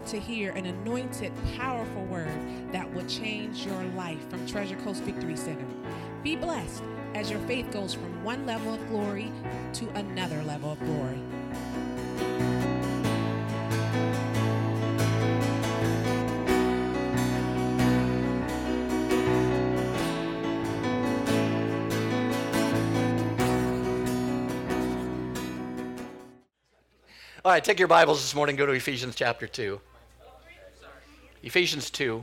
about to hear an anointed, powerful word that will change your life from Treasure Coast Victory Center. Be blessed as your faith goes from one level of glory to another level of glory. All right, take your Bibles this morning, go to Ephesians chapter 2. Ephesians 2.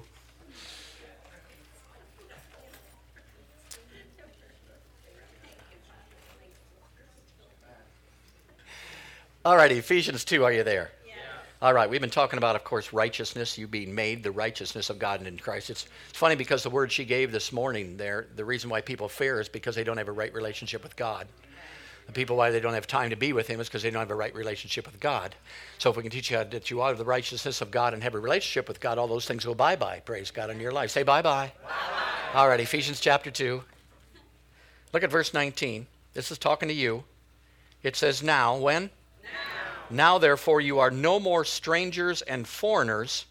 All right, Ephesians 2, are you there? Yeah. All right, we've been talking about, of course, righteousness, you being made the righteousness of God in Christ. It's funny because the word she gave this morning there, the reason why people fear is because they don't have a right relationship with God. The people, why they don't have time to be with him is because they don't have a right relationship with God. So if we can teach you that you are the righteousness of God and have a relationship with God, all those things go bye-bye, praise God, in your life. Say bye-bye. Bye-bye. All right, Ephesians chapter 2. Look at verse 19. This is talking to you. It says, now, when? Now, therefore, you are no more strangers and foreigners,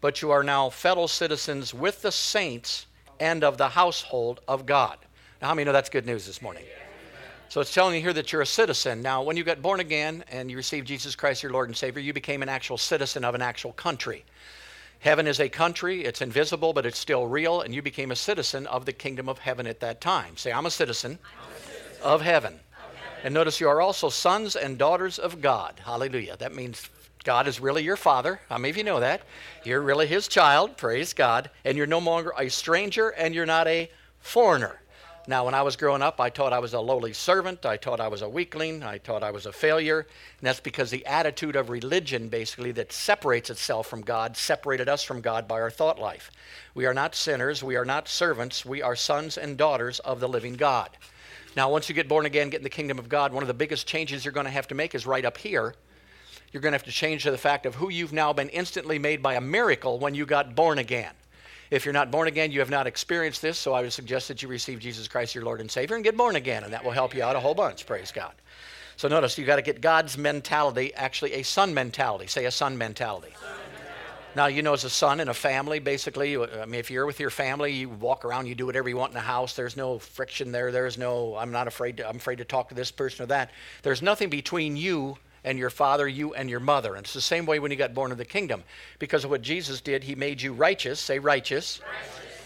but you are now fellow citizens with the saints and of the household of God. Now, how many know that's good news this morning? So it's telling you here that you're a citizen. Now, when you got born again and you received Jesus Christ, your Lord and Savior, you became an actual citizen of an actual country. Heaven is a country. It's invisible, but it's still real, and you became a citizen of the kingdom of heaven at that time. Say, I'm a citizen of heaven. And notice you are also sons and daughters of God. Hallelujah. That means God is really your father. How many of you know that? You're really his child, praise God, and you're no longer a stranger, and you're not a foreigner. Now, when I was growing up, I taught I was a lowly servant. I taught I was a weakling. I taught I was a failure. And that's because the attitude of religion, basically, that separates itself from God, separated us from God by our thought life. We are not sinners. We are not servants. We are sons and daughters of the living God. Now, once you get born again, get in the kingdom of God, one of the biggest changes you're going to have to make is right up here. You're going to have to change to the fact of who you've now been instantly made by a miracle when you got born again. If you're not born again, you have not experienced this, so I would suggest that you receive Jesus Christ, your Lord and Savior, and get born again, and that will help you out a whole bunch, praise God. So notice, you got to get God's mentality, actually a son mentality. Say a son mentality. Son. Now, you know, as a son in a family, basically, I mean, if you're with your family, you walk around, you do whatever you want in the house. There's no friction there. There's no, I'm afraid to talk to this person or that. There's nothing between you and your father, you and your mother. And it's the same way when you got born into the kingdom. Because of what Jesus did, he made you righteous. Say righteous.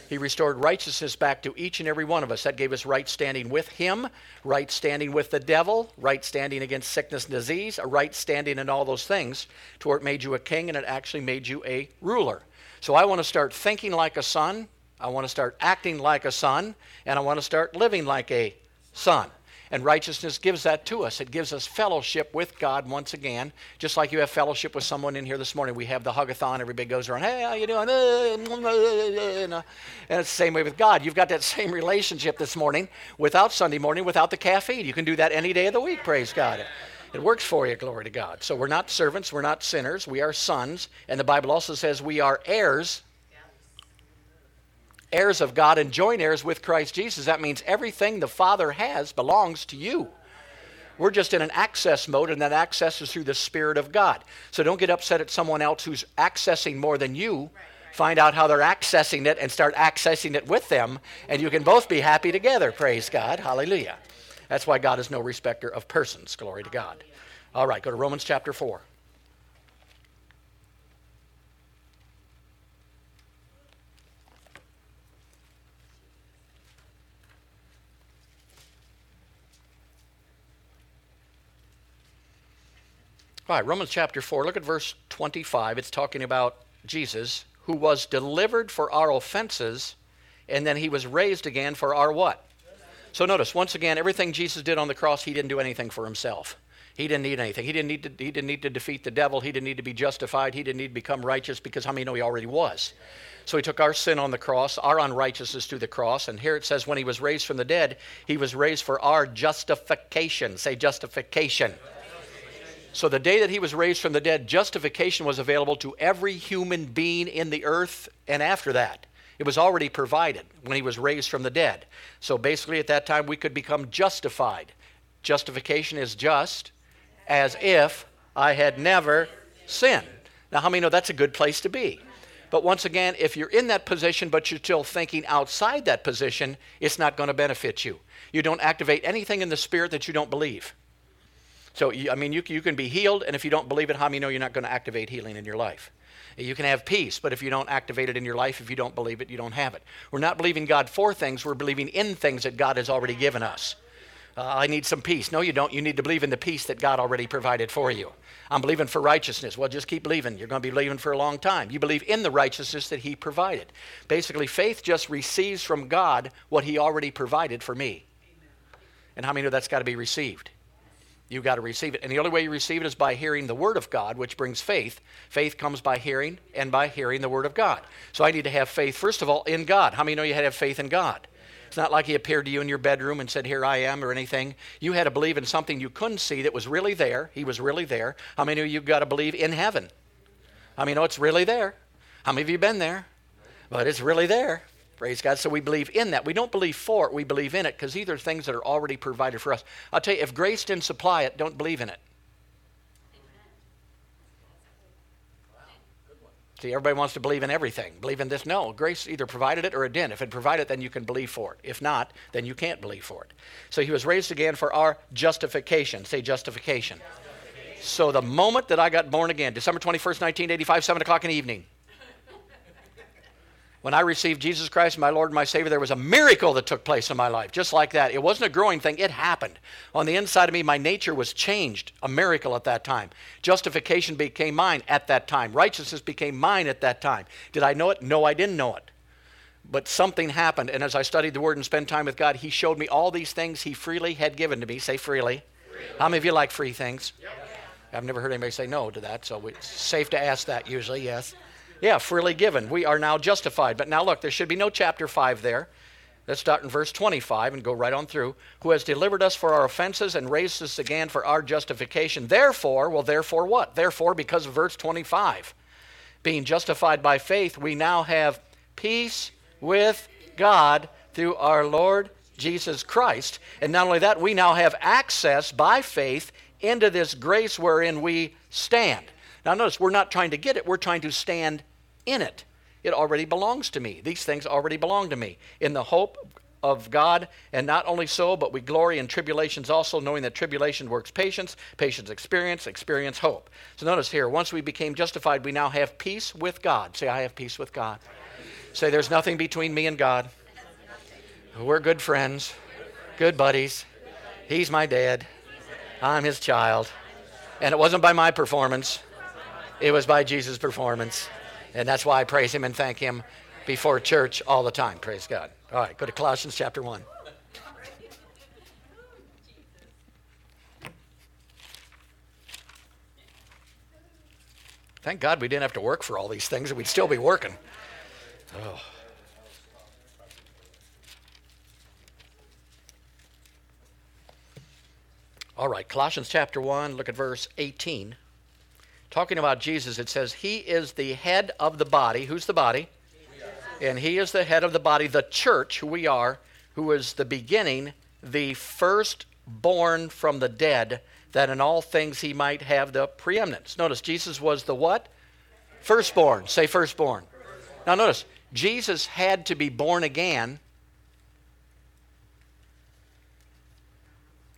He restored righteousness back to each and every one of us. That gave us right standing with him, right standing with the devil, right standing against sickness and disease, a right standing in all those things to where it made you a king and it actually made you a ruler. So I want to start thinking like a son. I want to start acting like a son. And I want to start living like a son. And righteousness gives that to us. It gives us fellowship with God once again, just like you have fellowship with someone in here this morning. We have the hug-a-thon. Everybody goes around, hey, how you doing? And it's the same way with God. You've got that same relationship this morning without Sunday morning, without the caffeine. You can do that any day of the week, praise God. It works for you, glory to God. So we're not servants. We're not sinners. We are sons. And the Bible also says we are heirs. Heirs of God and joint heirs with Christ Jesus. That means everything the Father has belongs to you. We're just in an access mode, and that access is through the Spirit of God. So don't get upset at someone else who's accessing more than you. Right. Find out how they're accessing it and start accessing it with them, and you can both be happy together. Praise God. Hallelujah. That's why God is no respecter of persons. Glory to God. All right, go to Romans chapter 4. All right, Romans chapter 4, look at verse 25. It's talking about Jesus, who was delivered for our offenses, and then he was raised again for our what? So notice, once again, everything Jesus did on the cross, he didn't do anything for himself. He didn't need anything. He didn't need to defeat the devil. He didn't need to be justified. He didn't need to become righteous because how many know he already was? So he took our sin on the cross, our unrighteousness to the cross, and here it says when he was raised from the dead, he was raised for our justification. Say justification. So the day that he was raised from the dead, justification was available to every human being in the earth, and after that, it was already provided when he was raised from the dead. So basically at that time, we could become justified. Justification is just as if I had never sinned. Now, how many know that's a good place to be? But once again, if you're in that position, but you're still thinking outside that position, it's not going to benefit you. You don't activate anything in the spirit that you don't believe. So, I mean, you can be healed, and if you don't believe it, how many know you're not going to activate healing in your life? You can have peace, but if you don't activate it in your life, if you don't believe it, you don't have it. We're not believing God for things. We're believing in things that God has already given us. I need some peace. No, you don't. You need to believe in the peace that God already provided for you. I'm believing for righteousness. Well, just keep believing. You're going to be believing for a long time. You believe in the righteousness that He provided. Basically, faith just receives from God what He already provided for me. And how many know that's got to be received? You've got to receive it. And the only way you receive it is by hearing the Word of God, which brings faith. Faith comes by hearing, and by hearing the Word of God. So I need to have faith, first of all, in God. How many know you had to have faith in God? It's not like He appeared to you in your bedroom and said, "Here I am," or anything. You had to believe in something you couldn't see that was really there. He was really there. How many of you got to believe in heaven? I mean, oh, it's really there. How many of you been there? But it's really there. Praise God. So we believe in that. We don't believe for it. We believe in it because these are things that are already provided for us. I'll tell you, if grace didn't supply it, don't believe in it. See, everybody wants to believe in everything. Believe in this. No, grace either provided it or it didn't. If it provided it, then you can believe for it. If not, then you can't believe for it. So He was raised again for our justification. Say justification. Justification. So the moment that I got born again, December 21st, 1985, 7 o'clock in the evening, when I received Jesus Christ, my Lord and my Savior, there was a miracle that took place in my life, just like that. It wasn't a growing thing. It happened. On the inside of me, my nature was changed, a miracle at that time. Justification became mine at that time. Righteousness became mine at that time. Did I know it? No, I didn't know it. But something happened, and as I studied the Word and spent time with God, He showed me all these things He freely had given to me. Say freely. Freely. How many of you like free things? Yep. I've never heard anybody say no to that, so it's safe to ask that usually, yes. Yeah, freely given. We are now justified. But now look, there should be no chapter 5 there. Let's start in verse 25 and go right on through. Who has delivered us for our offenses and raised us again for our justification. Therefore, well, therefore what? Therefore, because of verse 25, being justified by faith, we now have peace with God through our Lord Jesus Christ. And not only that, we now have access by faith into this grace wherein we stand. Now notice, we're not trying to get it, we're trying to stand in it. It already belongs to me. These things already belong to me. In the hope of God, and not only so, but we glory in tribulations also, knowing that tribulation works patience, patience experience, experience hope. So notice here, once we became justified, we now have peace with God. Say, I have peace with God. Say, there's nothing between me and God. We're good friends, good buddies. He's my dad. I'm his child. And it wasn't by my performance. It was by Jesus' performance, and that's why I praise Him and thank Him before church all the time. Praise God. All right, go to Colossians chapter 1. Thank God we didn't have to work for all these things, and we'd still be working. Oh. All right, Colossians chapter 1, look at verse 18. Talking about Jesus, it says, He is the head of the body. Who's the body? Jesus. And He is the head of the body, the church, who we are, who is the beginning, the firstborn from the dead, that in all things He might have the preeminence. Notice, Jesus was the what? Firstborn. Say firstborn. Firstborn. Now notice, Jesus had to be born again.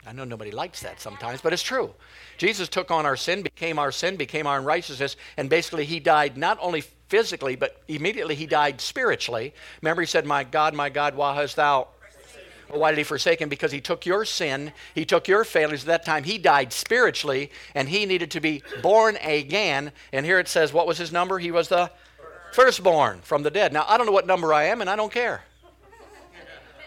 I know nobody likes that sometimes, but it's true. Jesus took on our sin, became our unrighteousness, and basically He died not only physically, but immediately He died spiritually. Remember He said, my God, why hast thou... Well, why did He forsake Him? Because He took your sin, He took your failures at that time. He died spiritually, and He needed to be born again. And here it says, what was His number? He was the firstborn from the dead. Now, I don't know what number I am, and I don't care.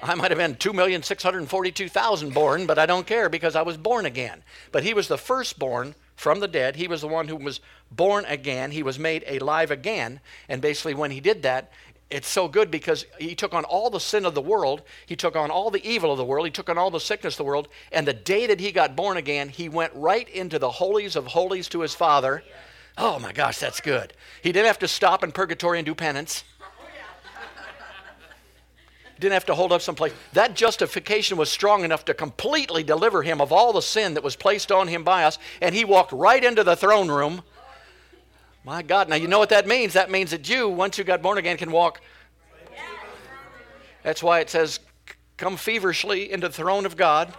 I might have been 2,642,000 born, but I don't care because I was born again. But He was the firstborn from the dead. He was the one who was born again. He was made alive again. And basically when He did that, it's so good because He took on all the sin of the world. He took on all the evil of the world. He took on all the sickness of the world. And the day that He got born again, He went right into the holies of holies to His Father. Oh my gosh, that's good. He didn't have to stop in purgatory and do penance. Didn't have to hold up someplace. That justification was strong enough to completely deliver Him of all the sin that was placed on Him by us, and He walked right into the throne room My God. Now, you know what that means? That means that you, once you got born again, can walk. That's why it says, come feverishly into the throne of God.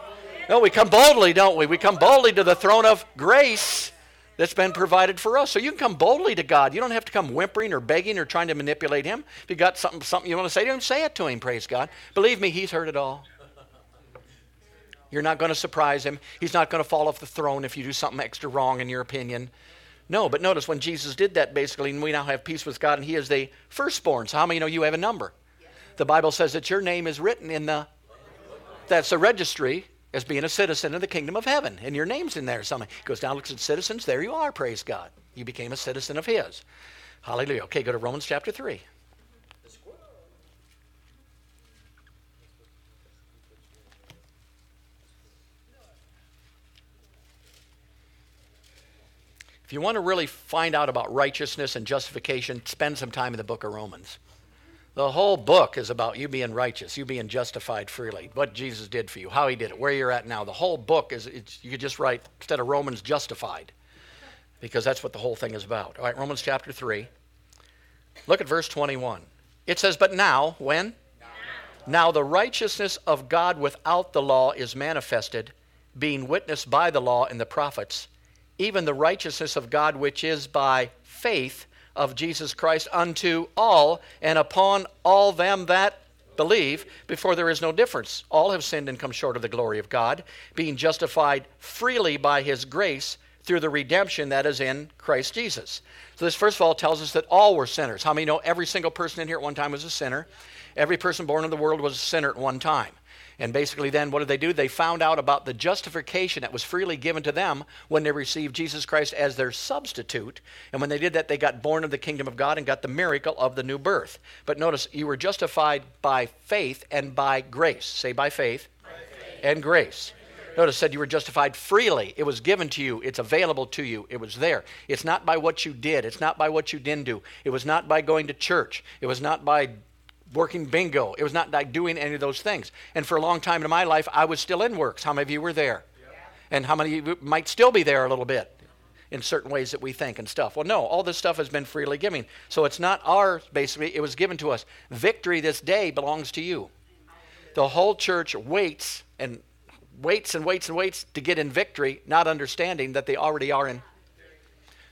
No, we come boldly, don't we? We come boldly to the throne of grace that's been provided for us. So you can come boldly to God. You don't have to come whimpering or begging or trying to manipulate him. If you got something you want to say to him, say it to him, praise God. Believe me, he's heard it all. You're not going to surprise him. He's not going to fall off the throne if you do something extra wrong in your opinion. No, but notice when Jesus did that, basically, and we now have peace with God, and he is the firstborn. So how many know you have a number? The Bible says that your name is written in the, that's the registry, as being a citizen of the kingdom of heaven. And your name's in there. Something goes down, looks at citizens. There you are, praise God. You became a citizen of his. Hallelujah. Okay, go to Romans chapter 3. If you want to really find out about righteousness and justification, spend some time in the book of Romans. The whole book is about you being righteous, you being justified freely, what Jesus did for you, how he did it, where you're at now. The whole book is, you could just write, instead of Romans, justified, because that's what the whole thing is about. All right, Romans chapter 3. Look at verse 21. It says, but now, when? Now the righteousness of God without the law is manifested, being witnessed by the law and the prophets, even the righteousness of God which is by faith of Jesus Christ unto all and upon all them that believe, before there is no difference. All have sinned and come short of the glory of God, being justified freely by his grace through the redemption that is in Christ Jesus. So this first of all tells us that all were sinners. How many know every single person in here at one time was a sinner? Every person born in the world was a sinner at one time. And basically then what did they do? They found out about the justification that was freely given to them when they received Jesus Christ as their substitute. And when they did that, they got born of the kingdom of God and got the miracle of the new birth. But notice, you were justified by faith and by grace. Say by faith, and grace. Notice, said you were justified freely. It was given to you. It's available to you. It was there. It's not by what you did. It's not by what you didn't do. It was not by going to church. It was not by working bingo. It was not like doing any of those things. And for a long time in my life, I was still in works. How many of you were there? Yeah. And how many of you might still be there a little bit in certain ways that we think and stuff? Well, no, all this stuff has been freely given. So it's not ours, basically. It was given to us. Victory this day belongs to you. The whole church waits and waits and waits and waits to get in victory, not understanding that they already are in.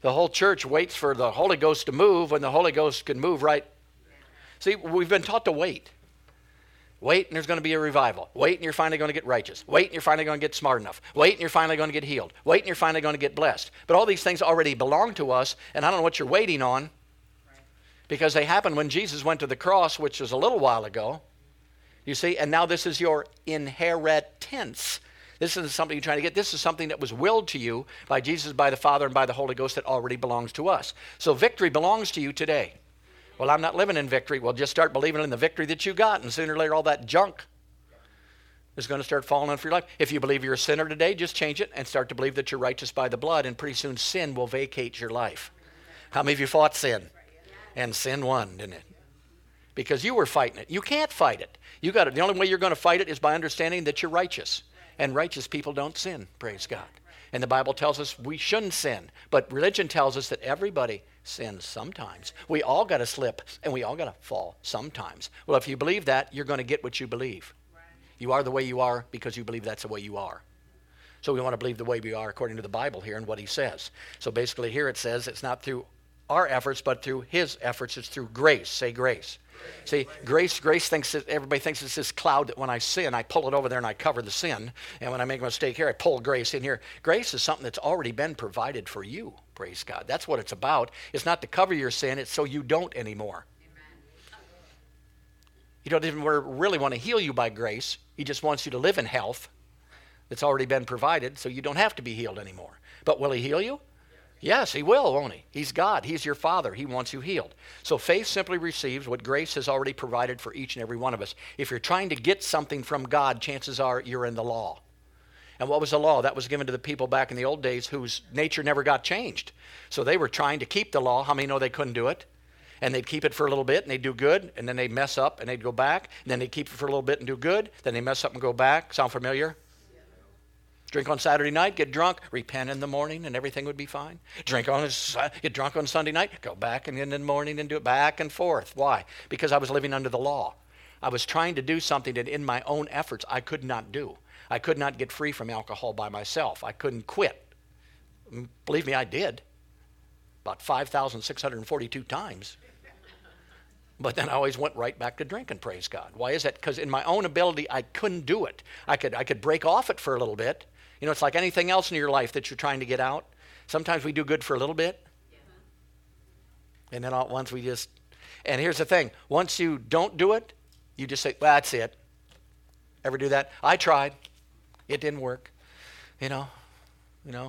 The whole church waits for the Holy Ghost to move when the Holy Ghost can move right. See, we've been taught to wait. Wait, and there's going to be a revival. Wait, and you're finally going to get righteous. Wait, and you're finally going to get smart enough. Wait, and you're finally going to get healed. Wait, and you're finally going to get blessed. But all these things already belong to us, and I don't know what you're waiting on, because they happened when Jesus went to the cross, which was a little while ago. You see, and now this is your inheritance. This isn't something you're trying to get. This is something that was willed to you by Jesus, by the Father, and by the Holy Ghost that already belongs to us. So victory belongs to you today. Well, I'm not living in victory. Well, just start believing in the victory that you got, and sooner or later all that junk is going to start falling on for your life. If you believe you're a sinner today, just change it and start to believe that you're righteous by the blood, and pretty soon sin will vacate your life. How many of you fought sin? And sin won, didn't it? Because you were fighting it. You can't fight it. You got it. The only way you're going to fight it is by understanding that you're righteous. And righteous people don't sin, praise God. And the Bible tells us we shouldn't sin. But religion tells us that everybody sins sometimes. We all got to slip, and we all got to fall sometimes. Well, if you believe that, you're going to get what you believe. Right. You are the way you are because you believe that's the way you are. So we want to believe the way we are according to the Bible here and what he says. So basically here it says it's not through our efforts, but through his efforts. It's through grace. Say grace. See, grace thinks that everybody thinks it's this cloud that when I sin, I pull it over there and I cover the sin. And when I make a mistake here, I pull grace in here. Grace is something that's already been provided for you, praise God. That's what it's about. It's not to cover your sin, it's so you don't anymore. Amen. You don't even really want to heal you by grace. He just wants you to live in health that's already been provided so you don't have to be healed anymore. But will he heal you? Yes, he will, won't he? He's God. He's your Father. He wants you healed. So faith simply receives what grace has already provided for each and every one of us. If you're trying to get something from God, chances are you're in the law. And what was the law? That was given to the people back in the old days whose nature never got changed. So they were trying to keep the law. How many know they couldn't do it? And they'd keep it for a little bit, and they'd do good, and then they'd mess up, and they'd go back, and then they'd keep it for a little bit and do good, then they mess up and go back. Sound familiar? Drink on Saturday night, get drunk, repent in the morning, and everything would be fine. Get drunk on Sunday night, go back and in the morning and do it back and forth. Why? Because I was living under the law. I was trying to do something that in my own efforts I could not do. I could not get free from alcohol by myself. I couldn't quit. Believe me, I did. About 5,642 times. But then I always went right back to drinking, praise God. Why is that? Because in my own ability, I couldn't do it. I could break off it for a little bit. You know, it's like anything else in your life that you're trying to get out. Sometimes we do good for a little bit. Yeah. And then once we just... And here's the thing. Once you don't do it, you just say, well, that's it. Ever do that? I tried. It didn't work. You know,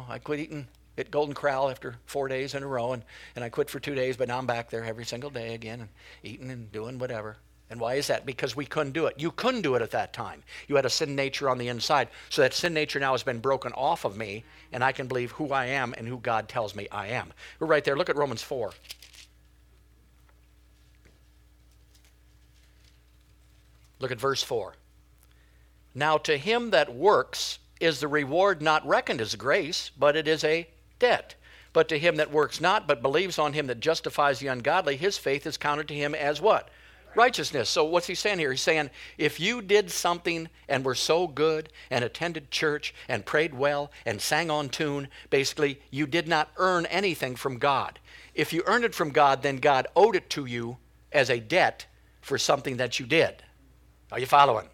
I quit eating at Golden Corral after 4 days in a row, and I quit for 2 days, but now I'm back there every single day again and eating and doing whatever. And why is that? Because we couldn't do it. You couldn't do it at that time. You had a sin nature on the inside. So that sin nature now has been broken off of me, and I can believe who I am and who God tells me I am. We're right there. Look at Romans 4. Look at verse 4. Now to him that works is the reward not reckoned as grace, but it is a debt. But to him that works not, but believes on him that justifies the ungodly, his faith is counted to him as what? Righteousness. So what's he saying here? He's saying, if you did something and were so good and attended church and prayed well and sang on tune, basically you did not earn anything from God. If you earned it from God, then God owed it to you as a debt for something that you did. Are you following?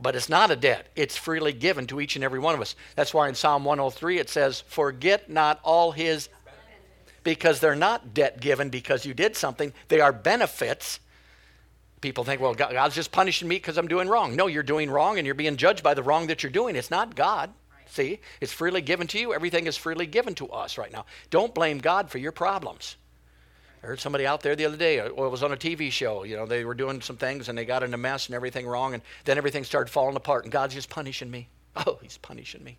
But it's not a debt. It's freely given to each and every one of us. That's why in Psalm 103 it says, forget not all his, because they're not debt given because you did something. They are benefits. People think, well, God's just punishing me because I'm doing wrong. No, you're doing wrong and you're being judged by the wrong that you're doing. It's not God. Right. See, it's freely given to you. Everything is freely given to us right now. Don't blame God for your problems. I heard somebody out there the other day, it was on a TV show, you know, they were doing some things and they got in a mess and everything wrong, and then everything started falling apart and God's just punishing me. Oh, he's punishing me.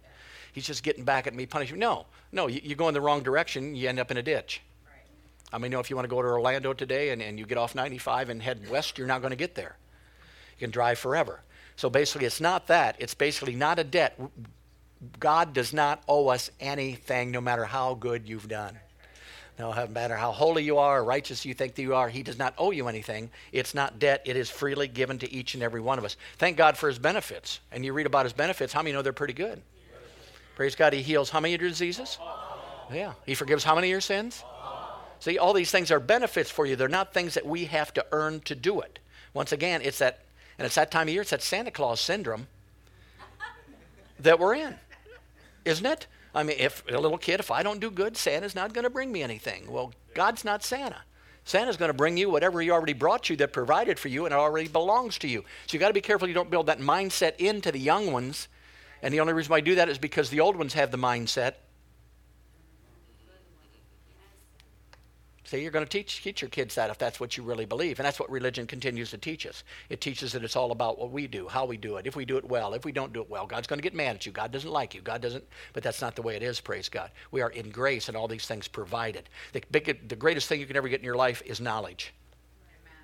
He's just getting back at me, punishing me. No, you go in the wrong direction, you end up in a ditch. Right. I mean, you know, if you want to go to Orlando today and you get off 95 and head west, you're not going to get there. You can drive forever. So basically it's not that. It's basically not a debt. God does not owe us anything no matter how good you've done. No matter how holy you are or righteous you think that you are, he does not owe you anything. It's not debt. It is freely given to each and every one of us. Thank God for his benefits. And you read about his benefits. How many know they're pretty good? Yes. Praise God. He heals how many of your diseases? All. Yeah. He forgives how many of your sins? All. See, all these things are benefits for you. They're not things that we have to earn to do it. Once again, it's that time of year, it's that Santa Claus syndrome that we're in, isn't it? I mean, if a little kid, if I don't do good, Santa's not going to bring me anything. Well, God's not Santa. Santa's going to bring you whatever he already brought you, that provided for you, and it already belongs to you. So you got to be careful you don't build that mindset into the young ones. And the only reason why I do that is because the old ones have the mindset. See, you're going to teach your kids that if that's what you really believe. And that's what religion continues to teach us. It teaches that it's all about what we do, how we do it, if we do it well, if we don't do it well. God's going to get mad at you. God doesn't like you. God doesn't, but that's not the way it is, praise God. We are in grace and all these things provided. The greatest thing you can ever get in your life is knowledge. Amen.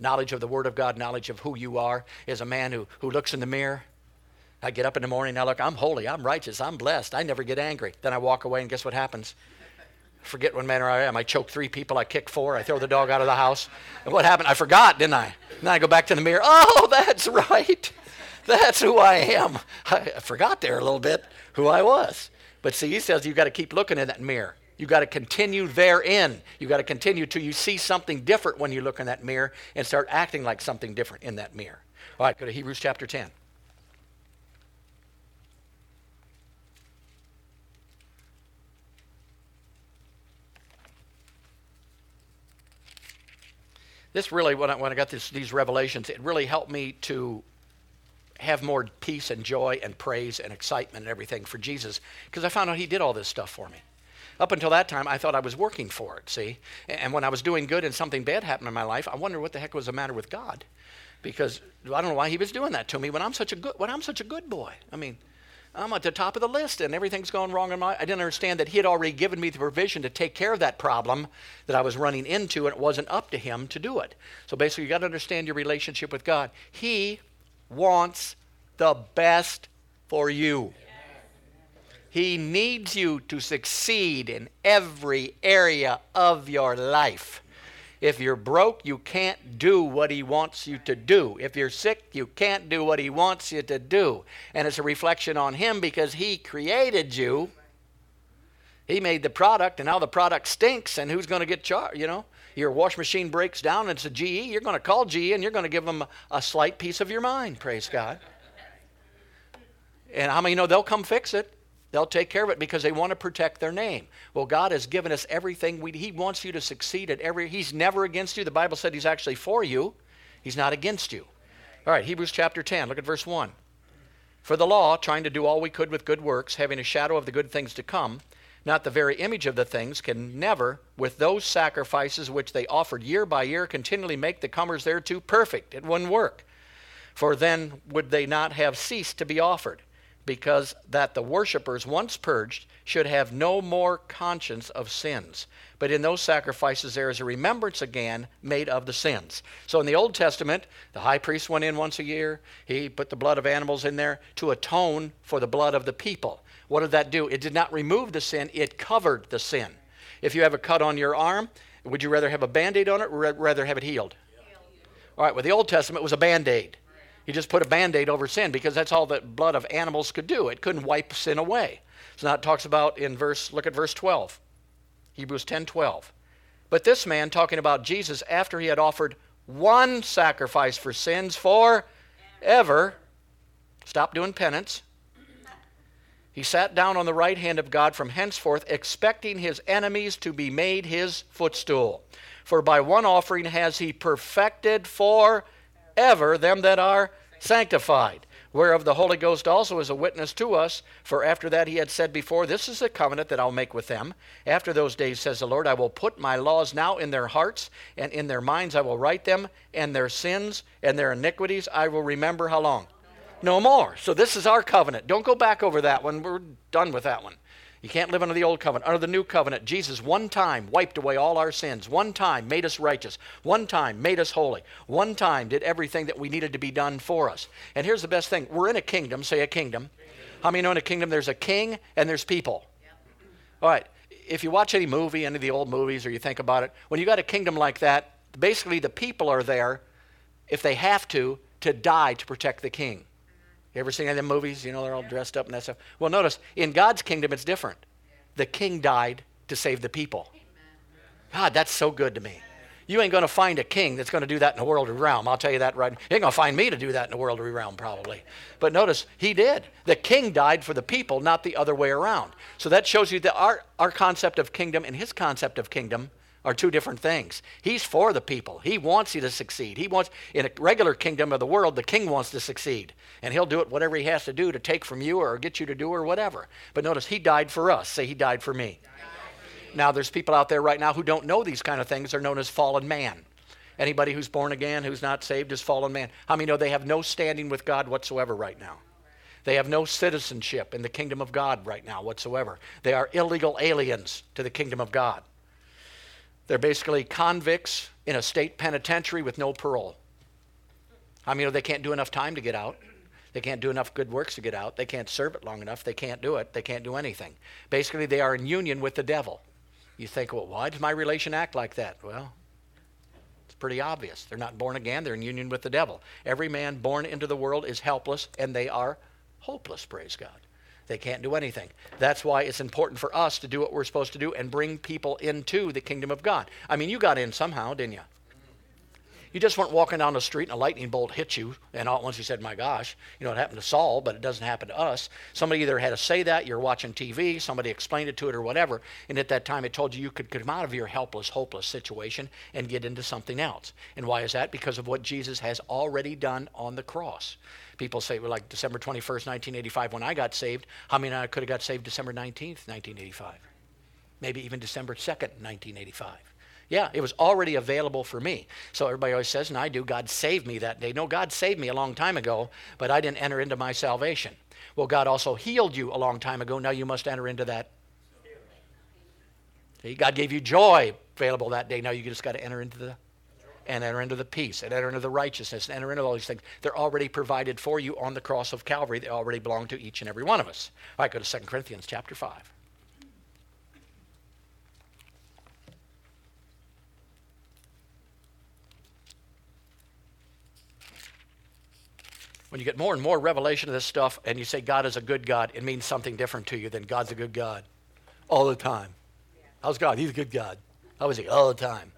Knowledge of the Word of God, knowledge of who you are, is a man who looks in the mirror. I get up in the morning and I look, I'm holy, I'm righteous, I'm blessed, I never get angry. Then I walk away and guess what happens? Forget what manner I am. I choke 3 people. I kick 4. I throw the dog out of the house. And what happened? I forgot, didn't I? And then I go back to the mirror. Oh, that's right. That's who I am. I forgot there a little bit who I was. But see, he says you've got to keep looking in that mirror. You've got to continue therein. You've got to continue till you see something different when you look in that mirror and start acting like something different in that mirror. All right, go to Hebrews chapter 10. This really, when I got these revelations, it really helped me to have more peace and joy and praise and excitement and everything for Jesus, because I found out he did all this stuff for me. Up until that time, I thought I was working for it, see? And when I was doing good and something bad happened in my life, I wondered what the heck was the matter with God, because I don't know why he was doing that to me when I'm such a good boy. I mean, I'm at the top of the list and everything's going wrong in my life. I didn't understand that he had already given me the provision to take care of that problem that I was running into, and it wasn't up to him to do it. So basically, you got to understand your relationship with God. He wants the best for you. Yes. He needs you to succeed in every area of your life. If you're broke, you can't do what he wants you to do. If you're sick, you can't do what he wants you to do. And it's a reflection on him because he created you. He made the product, and now the product stinks, and who's going to get charged, you know? Your wash machine breaks down, and it's a GE. You're going to call GE, and you're going to give them a slight piece of your mind, praise God. And how many know they'll come fix it? They'll take care of it because they want to protect their name. Well, God has given us everything. He wants you to succeed at every... He's never against you. The Bible said he's actually for you. He's not against you. All right, Hebrews chapter 10. Look at verse 1. For the law, trying to do all we could with good works, having a shadow of the good things to come, not the very image of the things, can never, with those sacrifices which they offered year by year, continually make the comers thereto perfect. It wouldn't work. For then would they not have ceased to be offered, because that the worshipers, once purged, should have no more conscience of sins. But in those sacrifices there is a remembrance again made of the sins. So in the Old Testament, the high priest went in once a year. He put the blood of animals in there to atone for the blood of the people. What did that do? It did not remove the sin. It covered the sin. If you have a cut on your arm, would you rather have a Band-Aid on it or rather have it healed? All right, well, the Old Testament was a Band-Aid. He just put a Band-Aid over sin because that's all that blood of animals could do. It couldn't wipe sin away. So now it talks about in verse, look at verse 12, Hebrews 10:12. But this man, talking about Jesus, after he had offered one sacrifice for sins forever, stopped doing penance, he sat down on the right hand of God from henceforth, expecting his enemies to be made his footstool. For by one offering has he perfected forever them that are sanctified, whereof the Holy Ghost also is a witness to us. For after that he had said before, this is the covenant that I'll make with them. After those days, says the Lord, I will put my laws now in their hearts, and in their minds I will write them, and their sins and their iniquities I will remember how long? No more. So this is our covenant. Don't go back over that one. We're done with that one. You can't live under the old covenant. Under the new covenant, Jesus one time wiped away all our sins. One time made us righteous. One time made us holy. One time did everything that we needed to be done for us. And here's the best thing. We're in a kingdom. Say a kingdom. How many know in a kingdom there's a king and there's people? All right. If you watch any movie, any of the old movies, or you think about it, when you got a kingdom like that, basically the people are there, if they have to die to protect the king. You ever seen any of them movies? You know, they're all dressed up and that stuff. Well, notice, in God's kingdom, it's different. The king died to save the people. God, that's so good to me. You ain't going to find a king that's going to do that in the worldly realm. I'll tell you that right now. You ain't going to find me to do that in the worldly realm, probably. But notice, he did. The king died for the people, not the other way around. So that shows you that our concept of kingdom and his concept of kingdom are two different things. He's for the people. He wants you to succeed. He wants, in a regular kingdom of the world, the king wants to succeed. And he'll do it whatever he has to do to take from you or get you to do or whatever. But notice, he died for us. Say, he died for me. Now, there's people out there right now who don't know these kind of things. They're known as fallen man. Anybody who's born again, who's not saved, is fallen man. How many know they have no standing with God whatsoever right now? They have no citizenship in the kingdom of God right now whatsoever. They are illegal aliens to the kingdom of God. They're basically convicts in a state penitentiary with no parole. I mean, they can't do enough time to get out. They can't do enough good works to get out. They can't serve it long enough. They can't do it. They can't do anything. Basically, they are in union with the devil. You think, well, why does my relation act like that? Well, it's pretty obvious. They're not born again. They're in union with the devil. Every man born into the world is helpless, and they are hopeless, praise God. They can't do anything. That's why it's important for us to do what we're supposed to do and bring people into the kingdom of God. I mean, you got in somehow, didn't you? You just weren't walking down the street and a lightning bolt hit you, and all at once you said, my gosh, you know, it happened to Saul, but it doesn't happen to us. Somebody either had to say that, you're watching TV, somebody explained it to it or whatever, and at that time it told you you could come out of your helpless, hopeless situation and get into something else. And why is that? Because of what Jesus has already done on the cross. People say, well, like December 21st, 1985, when I got saved, how many I could have got saved December 19th, 1985? Maybe even December 2nd, 1985. Yeah, it was already available for me. So everybody always says, and I do, God saved me that day. No, God saved me a long time ago, but I didn't enter into my salvation. Well, God also healed you a long time ago. Now you must enter into that. See, God gave you joy available that day. Now you just got to enter into the and enter into the peace and enter into the righteousness and enter into all these things. They're already provided for you on the cross of Calvary. They already belong to each and every one of us. All right, go to 2 Corinthians chapter 5. When you get more and more revelation of this stuff and you say God is a good God, it means something different to you than God's a good God all the time. How's God? He's a good God. How is he? All the time.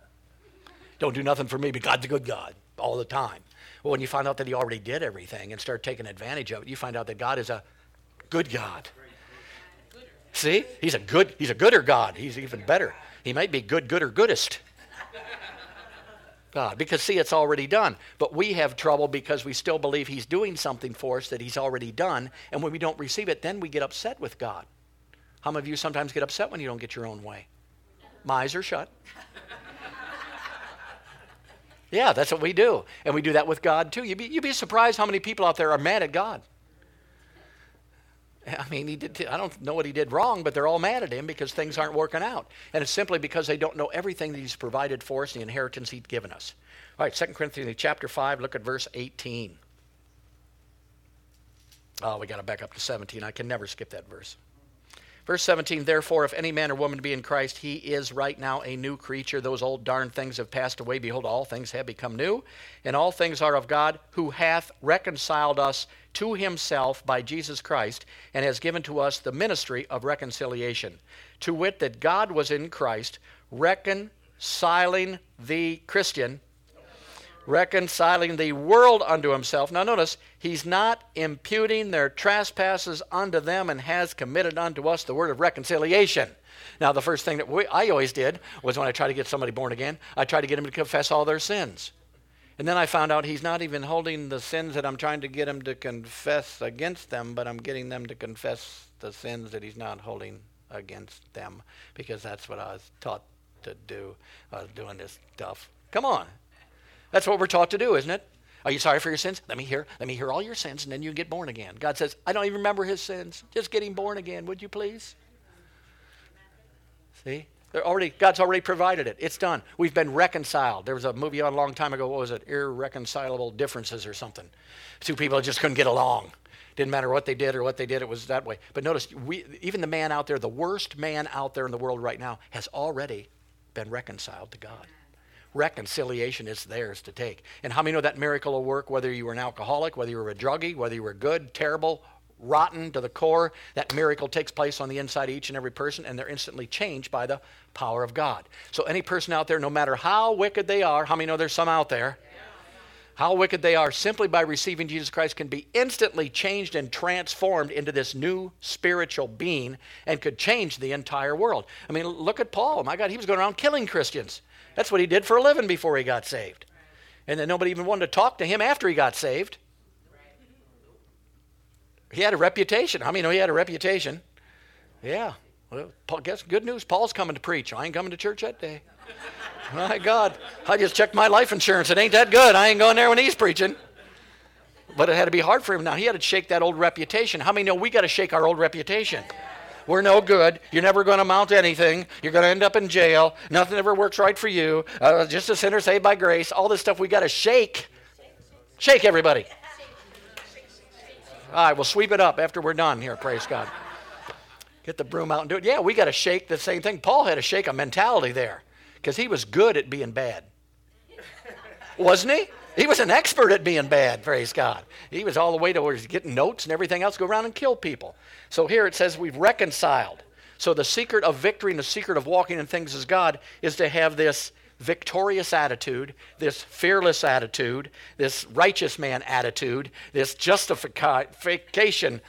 Don't do nothing for me, but God's a good God all the time. Well, when you find out that he already did everything and start taking advantage of it, you find out that God is a good God. See? He's a gooder God. He's even better. He might be good, gooder, goodest God. Because, see, it's already done. But we have trouble because we still believe he's doing something for us that he's already done. And when we don't receive it, then we get upset with God. How many of you sometimes get upset when you don't get your own way? My eyes are shut. Yeah, that's what we do. And we do that with God, too. You'd be surprised how many people out there are mad at God. I mean, I don't know what he did wrong, but they're all mad at him because things aren't working out. And it's simply because they don't know everything that he's provided for us, the inheritance he's given us. All right, 2 Corinthians chapter 5, look at verse 18. Oh, we got to back up to 17. I can never skip that verse. Verse 17, therefore, if any man or woman be in Christ, he is right now a new creature. Those old darn things have passed away. Behold, all things have become new. And all things are of God, who hath reconciled us to himself by Jesus Christ, and has given to us the ministry of reconciliation. To wit, that God was in Christ, reconciling the Christian, reconciling the world unto himself. Now notice, he's not imputing their trespasses unto them, and has committed unto us the word of reconciliation. Now the first thing that I always did was, when I tried to get somebody born again, I tried to get him to confess all their sins. And then I found out he's not even holding the sins that I'm trying to get him to confess against them, but I'm getting them to confess the sins that he's not holding against them, because that's what I was taught to do. I was doing this stuff. Come on. That's what we're taught to do, isn't it? Are you sorry for your sins? Let me hear all your sins, and then you get born again. God says, I don't even remember his sins. Just get him born again, would you please? See? God's already provided it. It's done. We've been reconciled. There was a movie on a long time ago. What was it? Irreconcilable Differences or something. Two people just couldn't get along. Didn't matter what they did or what they did. It was that way. But notice, even the man out there, the worst man out there in the world right now, has already been reconciled to God. Reconciliation is theirs to take. And how many know that miracle will work whether you were an alcoholic, whether you were a druggie, whether you were good, terrible, rotten to the core? That miracle takes place on the inside of each and every person, and they're instantly changed by the power of God. So any person out there, no matter how wicked they are, how many know there's some out there? Yeah. How wicked they are, simply by receiving Jesus Christ, can be instantly changed and transformed into this new spiritual being, and could change the entire world. I mean, look at Paul. My God, he was going around killing Christians. That's what he did for a living before he got saved. And then nobody even wanted to talk to him after he got saved. He had a reputation. How many know he had a reputation? Yeah. Well, guess good news. Paul's coming to preach. I ain't coming to church that day. My God. I just checked my life insurance. It ain't that good. I ain't going there when he's preaching. But it had to be hard for him. Now, he had to shake that old reputation. How many know we got to shake our old reputation? We're no good. You're never going to amount to anything. You're going to end up in jail. Nothing ever works right for you. Just a sinner saved by grace. All this stuff we got to shake. Shake everybody. All right, we'll sweep it up after we're done here. Praise God. Get the broom out and do it. Yeah, we got to shake the same thing. Paul had to shake a mentality there, because he was good at being bad. Wasn't he? He was an expert at being bad, praise God. He was all the way to where he's getting notes and everything else, go around and kill people. So here it says we've reconciled. So the secret of victory and the secret of walking in things as God is to have this victorious attitude, this fearless attitude, this righteous man attitude, this justification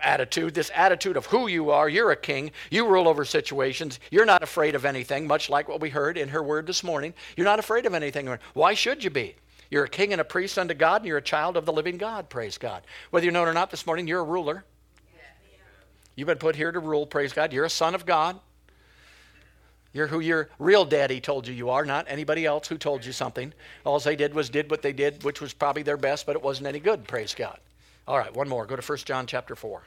attitude, this attitude of who you are. You're a king. You rule over situations. You're not afraid of anything, much like what we heard in her word this morning. You're not afraid of anything. Why should you be? You're a king and a priest unto God, and you're a child of the living God, praise God. Whether you know it or not this morning, you're a ruler. You've been put here to rule, praise God. You're a son of God. You're who your real daddy told you are, not anybody else who told you something. All they did was did what they did, which was probably their best, but it wasn't any good, praise God. All right, one more. Go to 1 John chapter 4.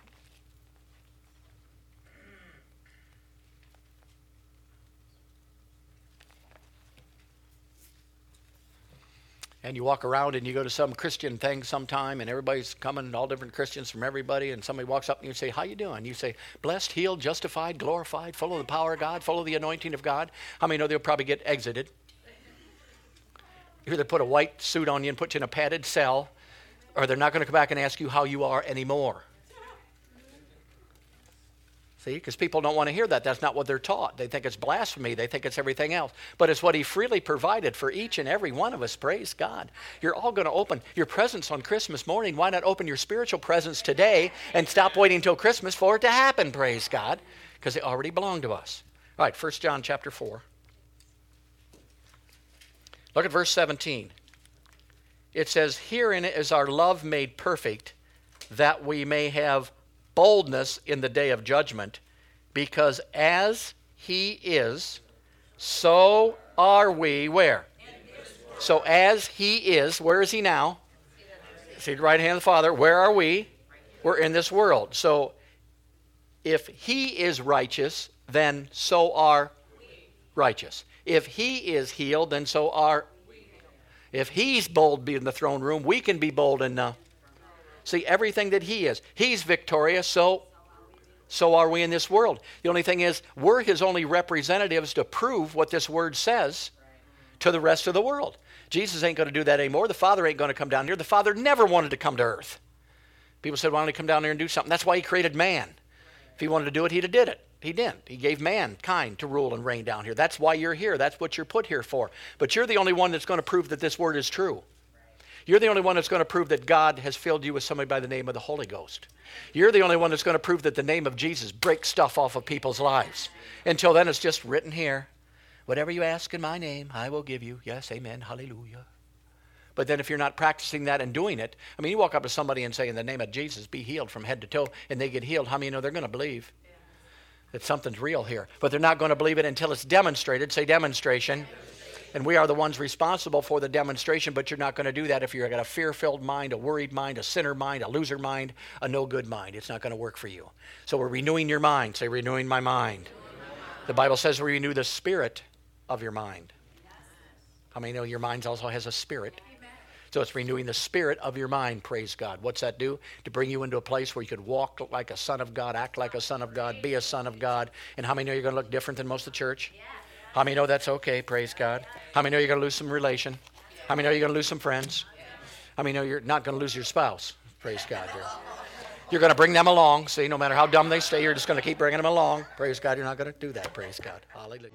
and you walk around and you go to some Christian thing sometime and everybody's coming, all different Christians from everybody, and somebody walks up and you say, how you doing? You say, blessed, healed, justified, glorified, full of the power of God, full of the anointing of God. How many know they'll probably get exited? Either put a white suit on you and put you in a padded cell, or they're not going to come back and ask you how you are anymore. See, because people don't want to hear that. That's not what they're taught. They think it's blasphemy. They think it's everything else. But it's what he freely provided for each and every one of us. Praise God. You're all going to open your presents on Christmas morning. Why not open your spiritual presents today and stop waiting until Christmas for it to happen? Praise God. Because they already belong to us. All right, 1 John chapter 4. Look at verse 17. It says, herein is our love made perfect, that we may have boldness in the day of judgment, because as he is, so are we. Where? So as he is, where is he now? See the right hand of the Father. Where are we? We're in this world. So if he is righteous, then so are righteous. If he is healed, then so are we. If he's bold in the throne room, we can be bold in the... See, everything that he is. He's victorious, so are we in this world. The only thing is, we're his only representatives to prove what this word says to the rest of the world. Jesus ain't going to do that anymore. The Father ain't going to come down here. The Father never wanted to come to earth. People said, why don't he come down here and do something? That's why he created man. If he wanted to do it, he'd have did it. He didn't. He gave mankind to rule and reign down here. That's why you're here. That's what you're put here for. But you're the only one that's going to prove that this word is true. You're the only one that's going to prove that God has filled you with somebody by the name of the Holy Ghost. You're the only one that's going to prove that the name of Jesus breaks stuff off of people's lives. Until then, it's just written here. Whatever you ask in my name, I will give you. Yes, amen, hallelujah. But then if you're not practicing that and doing it, I mean, you walk up to somebody and say, in the name of Jesus, be healed from head to toe, and they get healed. How many know they're going to believe that something's real here? But they're not going to believe it until it's demonstrated. Say demonstration. And we are the ones responsible for the demonstration, but you're not going to do that if you've got a fear-filled mind, a worried mind, a sinner mind, a loser mind, a no-good mind. It's not going to work for you. So we're renewing your mind. Say, renewing my mind. The Bible says we renew the spirit of your mind. How many know your mind also has a spirit? So it's renewing the spirit of your mind, praise God. What's that do? To bring you into a place where you could walk like a son of God, act like a son of God, be a son of God. And how many know you're going to look different than most of the church? How many know that's okay, praise God? How many know you're going to lose some relation? How many know you're going to lose some friends? How many know you're not going to lose your spouse? Praise God. You're going to bring them along. See, no matter how dumb they stay, you're just going to keep bringing them along. Praise God, you're not going to do that, praise God. Hallelujah.